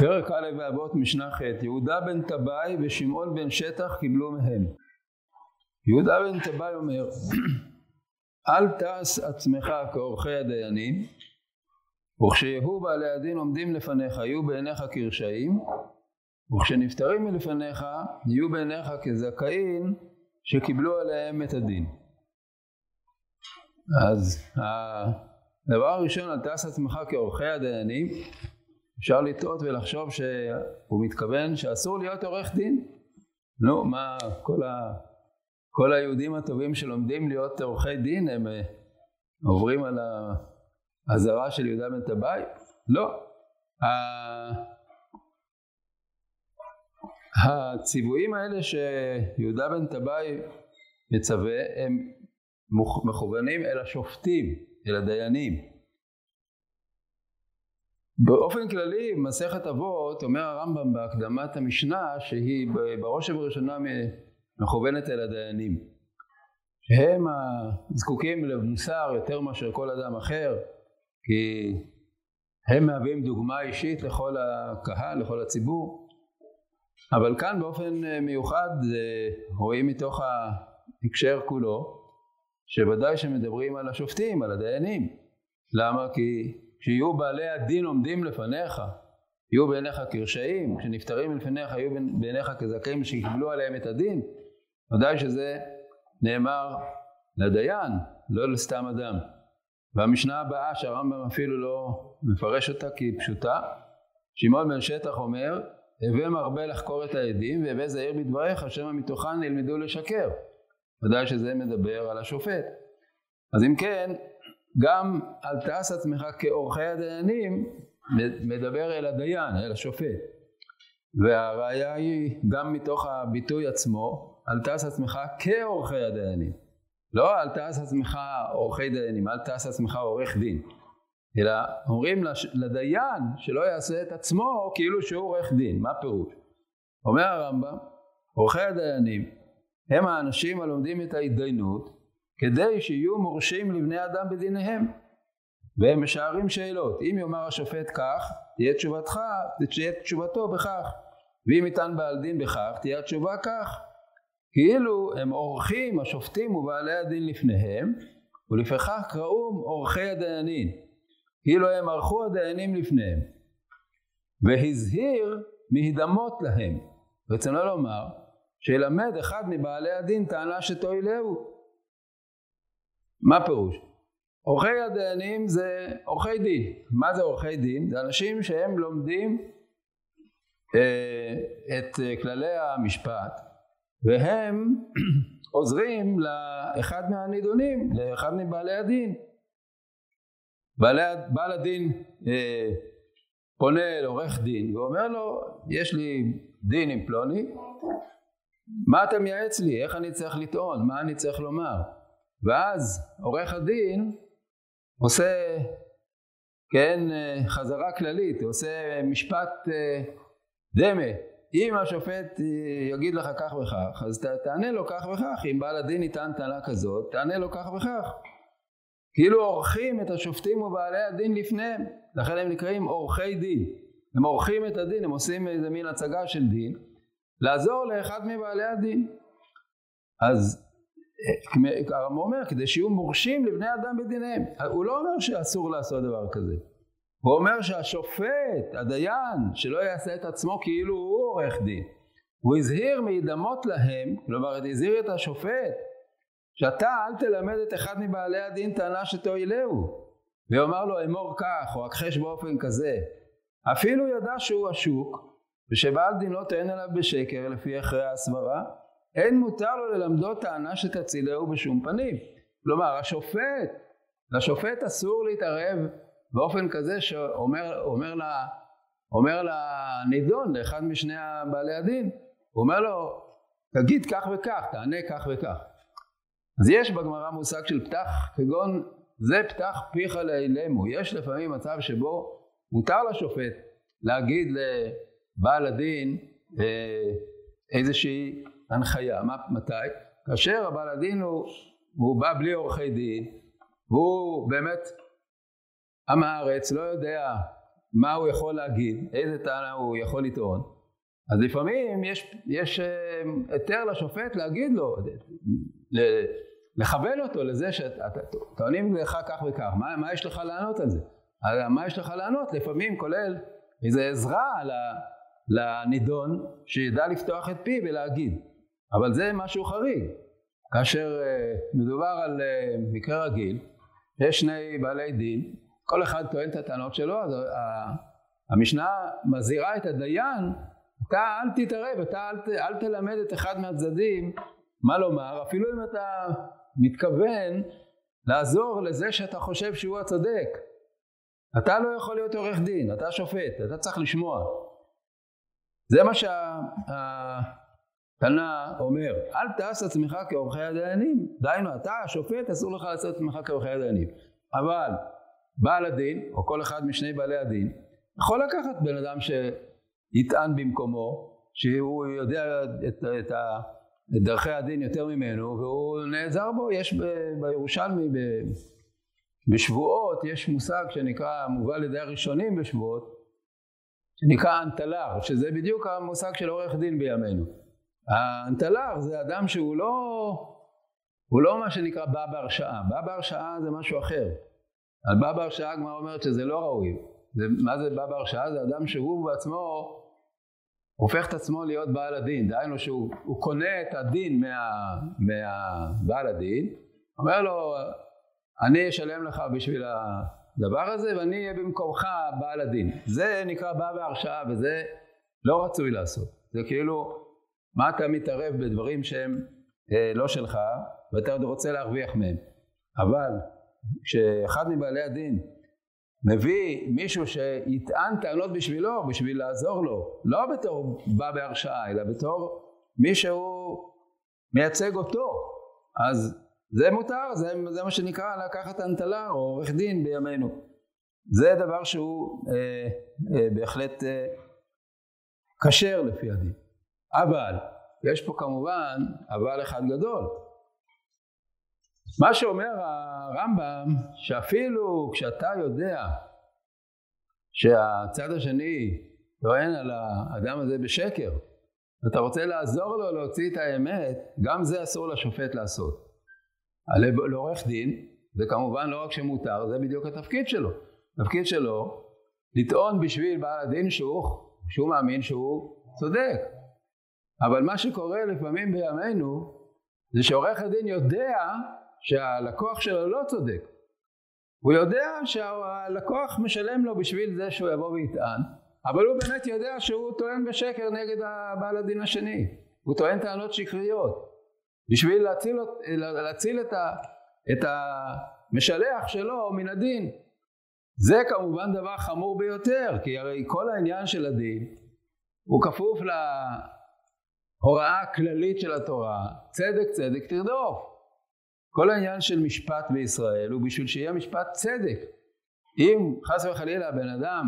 פרק א' באבות משנה ח'. יהודה בן טבעי ושמעון בן שטח קיבלו מהם. יהודה בן טבעי אומר, אל תעש עצמך כעורכי הדיינים, וכשיהיו בעלי הדין עומדים לפניך יהיו בעיניך כרשעים, וכשנפטרים מלפניך יהיו בעיניך כזכאים שקיבלו עליהם את הדין. אז הדבר הראשון, אל תעש עצמך כעורכי הדיינים. אפשר לטעות ולחשוב שהוא מתכוון שאסור להיות עורך דין. נו, מה כל היהודים הטובים שלומדים להיות עורכי דין, הם עוברים על העזרה של יהודה בן טבעי? לא. הציוויים האלה שיהודה בן טבעי מצווה, הם מכוונים אל השופטים, אל הדיינים. באופן כללי, מסכת אבות, אומר הרמב"ם בהקדמת המשנה, שהיא בראש ובראשונה מכוונת אל הדיינים, שהם הזקוקים למוסר יותר מאשר כל אדם אחר, כי הם מהווים דוגמה אישית לכל הקהל, לכל הציבור. אבל כאן באופן מיוחד רואים מתוך ההקשר כולו, שוודאי שמדברים על השופטים, על הדיינים. למה? כי כשיהיו בעלי הדין עומדים לפניך, יהיו בעיניך כרשעים, כשנפטרים לפניך יהיו בעיניך כזכאים שקיבלו עליהם את הדין. ודאי שזה נאמר לדיין, לא לסתם אדם. והמשנה הבאה שהרמב"ם אפילו לא מפרש אותה כי היא פשוטה, שמעון בן שטח אומר, הווה מרבה לחקור את העדים והווה זהיר בדבריך, שמא מתוכן ילמדו לשקר. ודאי שזה מדבר על השופט. אז אם כן, גם אל תעש עצמך כעורכי הדיינים מדבר אל הדיין, אל השופט. והראיה היא גם מתוך הביטוי עצמו, אל תעש עצמך כעורכי הדיינים. לא אל תעש עצמך עורכי דיינים, אל תעש עצמך עורך דין. אלא אומרים לדיין שלא יעשה את עצמו כאילו שהוא עורך דין. מה פירוש? אומר הרמב"ם, עורכי הדיינים הם האנשים הלומדים את ההתדיינות, כדי שיהיו מורשים לבני אדם בדיניהם, והם משערים שאלות. אם יאמר השופט כך, תהיה תשובתו בכך, ואם יטען בעל דין בכך, תהיה התשובה כך. כאילו הם עורכים, השופטים ובעלי הדין לפניהם, ולפכך קראום עורכי הדיינים, כאילו הם ערכו הדיינים לפניהם, והזהיר מהידמות להם. רצונו לומר, שילמד אחד מבעלי הדין טענה שתועילהו. מה פירוש? עורכי הדיינים זה עורכי דין. מה זה עורכי דין? זה אנשים שהם לומדים את כללי המשפט, והם עוזרים לאחד מהנידונים, לאחד מבעלי הדין. בעל הדין פונה אל עורך דין ואומר לו, יש לי דין עם פלוני, מה אתה מייעץ לי? איך אני צריך לטעון? מה אני צריך לומר? ואז עורך הדין עושה, כן, חזרה כללית, עושה משפט דמה. אם השופט יגיד לך כך וכך, אז תענה לו כך וכך. אם בעל הדין ניתן טענה כזאת, תענה לו כך וכך. כאילו עורכים את השופטים ובעלי הדין לפניהם, לכן הם נקראים עורכי דין. הם עורכים את הדין, הם עושים איזה מין הצגה של דין, לעזור לאחד מבעלי הדין. אז הרמב"ם אומר, כדי שיהיו מורשים לבני אדם בדיניהם. הוא לא אומר שאסור לעשות דבר כזה. הוא אומר שהשופט, הדיין, שלא יעשה את עצמו כאילו הוא עורך דין. הוא הזהיר מהידמות להם, כלומר, הזהיר את השופט, שאתה אל תלמד את אחד מבעלי הדין טענה שתועילהו. ואומר לו, אמור כך, או הכחש באופן כזה. אפילו ידע שהוא השוק, ושבעל דין לא טוען עליו בשקר לפי אחרי הסברה, אין מותר לו ללמדו טענה שתצילהו בשום פנים. כלומר, לשופט אסור להתערב באופן כזה שאומר לנידון, לאחד משני בעלי הדין, הוא אומר לו, תגיד כך וכך, תענה כך וכך. אז יש בגמרא מושג של פתח, כגון זה פתח פיך לאילמו. יש לפעמים מצב שבו מותר לשופט להגיד לבעל הדין איזושהי הנחיה. מתי? כאשר הבעל הדין הוא בא בלי עורכי דין, והוא באמת עם הארץ, לא יודע מה הוא יכול להגיד, איזה טענה הוא יכול לטעון. אז לפעמים יש היתר לשופט להגיד לו, לכוון אותו לזה שאתה טוענים לך כך וכך, מה יש לך לענות על זה? מה יש לך לענות? לפעמים כולל איזו עזרה לנידון שידע לפתוח את פי ולהגיד. אבל זה משהו חריג. כאשר מדובר על מקרה רגיל, יש שני בעלי דין, כל אחד טוען את הטענות שלו, אז המשנה מזהירה את הדיין, אתה אל תתערב, אתה אל תלמד את אחד מהצדדים מה לומר, אפילו אם אתה מתכוון לעזור לזה שאתה חושב שהוא הצודק. אתה לא יכול להיות עורך דין, אתה שופט, אתה צריך לשמוע. זה מה שהתנא אומר, אל תעש עצמך כעורכי הדיינים, דיינו אתה השופט אסור לך לעשות עצמך כעורכי הדיינים, אבל בעל הדין או כל אחד משני בעלי הדין יכול לקחת בן אדם שיטען במקומו, שהוא יודע את דרכי הדין יותר ממנו והוא נעזר בו. יש בירושלמי בשבועות יש מושג שנקרא מובא לידי הראשונים בשבועות, שנקרא אנטלר, שזה בדיוק המושג של עורך דין בימינו. האנטלר זה אדם שהוא לא מה שנקרא בא בהרשעה. בא בהרשעה זה משהו אחר. על בא בהרשעה גמרא אומרת שזה לא ראוי. מה זה בא בהרשעה? זה אדם שהוא בעצמו הופך את עצמו להיות בעל הדין. דהיינו שהוא קונה את הדין מהבעל הדין, אומר לו אני אשלם לך בשביל הדבר הזה ואני אהיה במקומך בעל הדין. זה נקרא בא בהרשעה וזה לא רצוי לעשות. זה כאילו מה אתה מתערב בדברים שהם לא שלך ואתה עוד רוצה להרוויח מהם. אבל כשאחד מבעלי הדין מביא מישהו שיטען טענות בשבילו, בשביל לעזור לו, לא בתור בא בהרשעה אלא בתור מישהו מייצג אותו, אז זה מותר, זה מה שנקרא לקחת אנטלר או עורך דין בימינו. זה דבר שהוא בהחלט כשר לפי הדין. אבל יש פה כמובן אבל אחד גדול. מה שאומר הרמב"ם, שאפילו כשאתה יודע שהצד השני טוען על האדם הזה בשקר, ואתה רוצה לעזור לו להוציא את האמת, גם זה אסור לשופט לעשות. לעורך דין, זה כמובן לא רק שמותר, זה בדיוק התפקיד שלו. התפקיד שלו לטעון בשביל בעל הדין שהוא מאמין שהוא צודק. אבל מה שקורה לפעמים בימינו, זה שעורך הדין יודע שהלקוח שלו לא צודק. הוא יודע שהלקוח משלם לו בשביל זה שהוא יבוא ויטען, אבל הוא באמת יודע שהוא טוען בשקר נגד בעל הדין השני. הוא טוען טענות שקריות. בשביל להציל את המשלח שלו מן הדין. זה כמובן דבר חמור ביותר, כי הרי כל העניין של הדין הוא כפוף להוראה הכללית של התורה, צדק צדק תרדוף. כל העניין של משפט בישראל הוא בשביל שיהיה משפט צדק. אם חס וחלילה הבן אדם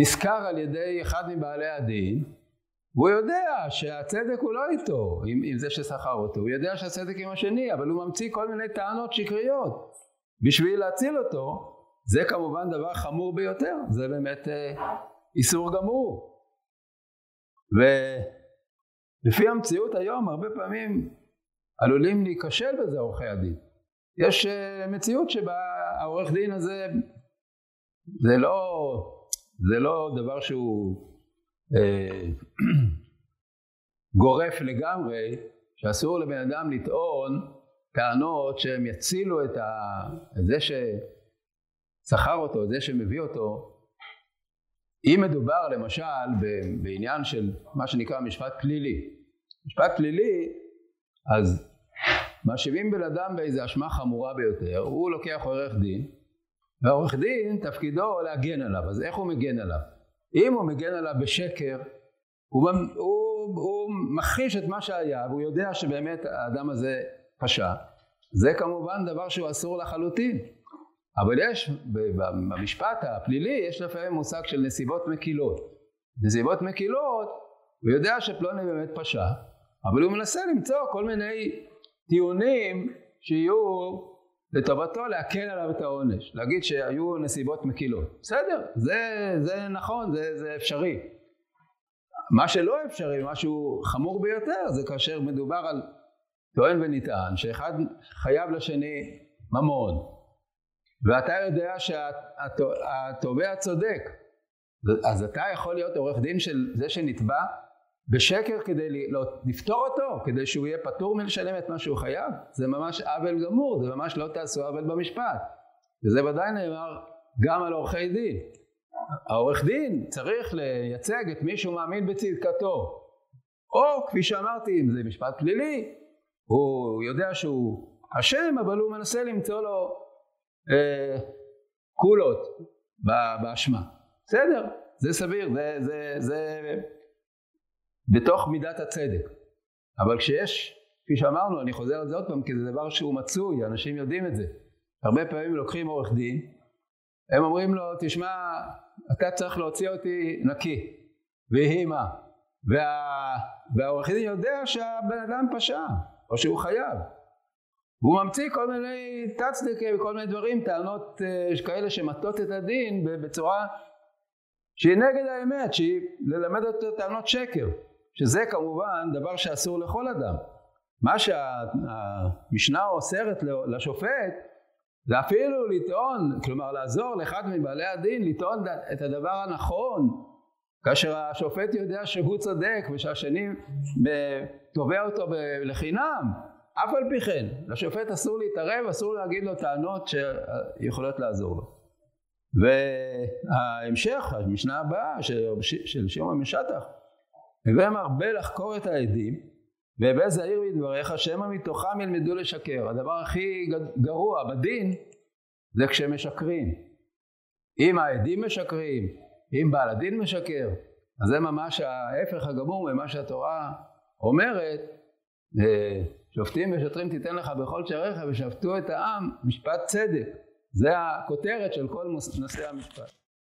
נזכר על ידי אחד מבעלי הדין, הוא יודע שהצדק הוא לא איתו, עם זה ששכר אותו. הוא יודע שהצדק עם השני, אבל הוא ממציא כל מיני טענות שקריות בשביל להציל אותו. זה כמובן דבר חמור ביותר. זה באמת איסור גמור. ולפי המציאות היום, הרבה פעמים עלולים להיכשל בזה עורכי הדין. יש מציאות שבה העורך דין הזה, זה לא דבר שהוא גורף לגמרי, שאסור לבן אדם לטעון טענות שהם יצילו את זה ששכר אותו, את זה שמביא אותו. אם מדובר למשל בעניין של מה שנקרא משפט פלילי. משפט פלילי, אז מאשימים בן אדם באיזו אשמה חמורה ביותר, הוא לוקח עורך דין, והעורך דין תפקידו להגן עליו. אז איך הוא מגן עליו? אם הוא מגן עליו בשקר, הוא מכחיש את מה שהיה, והוא יודע שבאמת האדם הזה פשע. זה כמובן דבר שהוא אסור לחלוטין. אבל יש, במשפט הפלילי, יש לפעמים מושג של נסיבות מקילות. נסיבות מקילות, הוא יודע שפלוני באמת פשע, אבל הוא מנסה למצוא כל מיני טיעונים שיהיו לטובתו להקל עליו את העונש, להגיד שהיו נסיבות מקילות. בסדר, זה נכון, זה אפשרי. מה שלא אפשרי, משהו חמור ביותר, זה כאשר מדובר על טוען וניתן, שאחד חייב לשני ממון, ואתה יודע שהתובע צודק, אז אתה יכול להיות עורך דין של זה שנתבע בשקר כדי לפתור אותו, כדי שהוא יהיה פטור מלשלם את מה שהוא חייב. זה ממש עוול גמור, זה ממש לא תעשו עוול במשפט. וזה ודאי נאמר גם על עורכי דין. העורך דין צריך לייצג את מי שהוא מאמין בצדקתו. או כפי שאמרתי, אם זה משפט פלילי, הוא יודע שהוא אשם, אבל הוא מנסה למצוא לו קולות באשמה. בסדר, זה סביר, זה בתוך מידת הצדק. אבל כשיש, כפי שאמרנו, אני חוזר על זה עוד פעם, כי זה דבר שהוא מצוי, אנשים יודעים את זה. הרבה פעמים לוקחים עורך דין, הם אומרים לו, תשמע, אתה צריך להוציא אותי נקי, והיא מה? והעורך דין יודע שהבן אדם פשע, או שהוא חייב. והוא ממציא כל מיני תצדיקה וכל מיני דברים, טענות כאלה שמטות את הדין בצורה שהיא נגד האמת, שהיא ללמד אותו טענות שקר, שזה כמובן דבר שאסור לכל אדם. מה שהמשנה אוסרת לשופט, זה אפילו לטעון, כלומר לעזור לאחד מבעלי הדין, לטעון את הדבר הנכון, כאשר השופט יודע שהוא צודק ושהשני תובע אותו לחינם, אף על פי כן, לשופט אסור להתערב, אסור להגיד לו טענות שיכולות לעזור לו. וההמשך, המשנה הבאה של שיום המשטח, הבאם הרבה לחקור את העדים, והבא זהיר בדבריך, שהם מתוכם ילמדו לשקר. הדבר הכי גרוע בדין, זה כשמשקרים. אם העדים משקרים, אם בעל הדין משקר, אז זה ממש ההפך הגמור ממה שהתורה אומרת, שופטים ושוטרים תיתן לך בכל שעריך ושפטו את העם משפט צדק. זה הכותרת של כל נושא המשפט.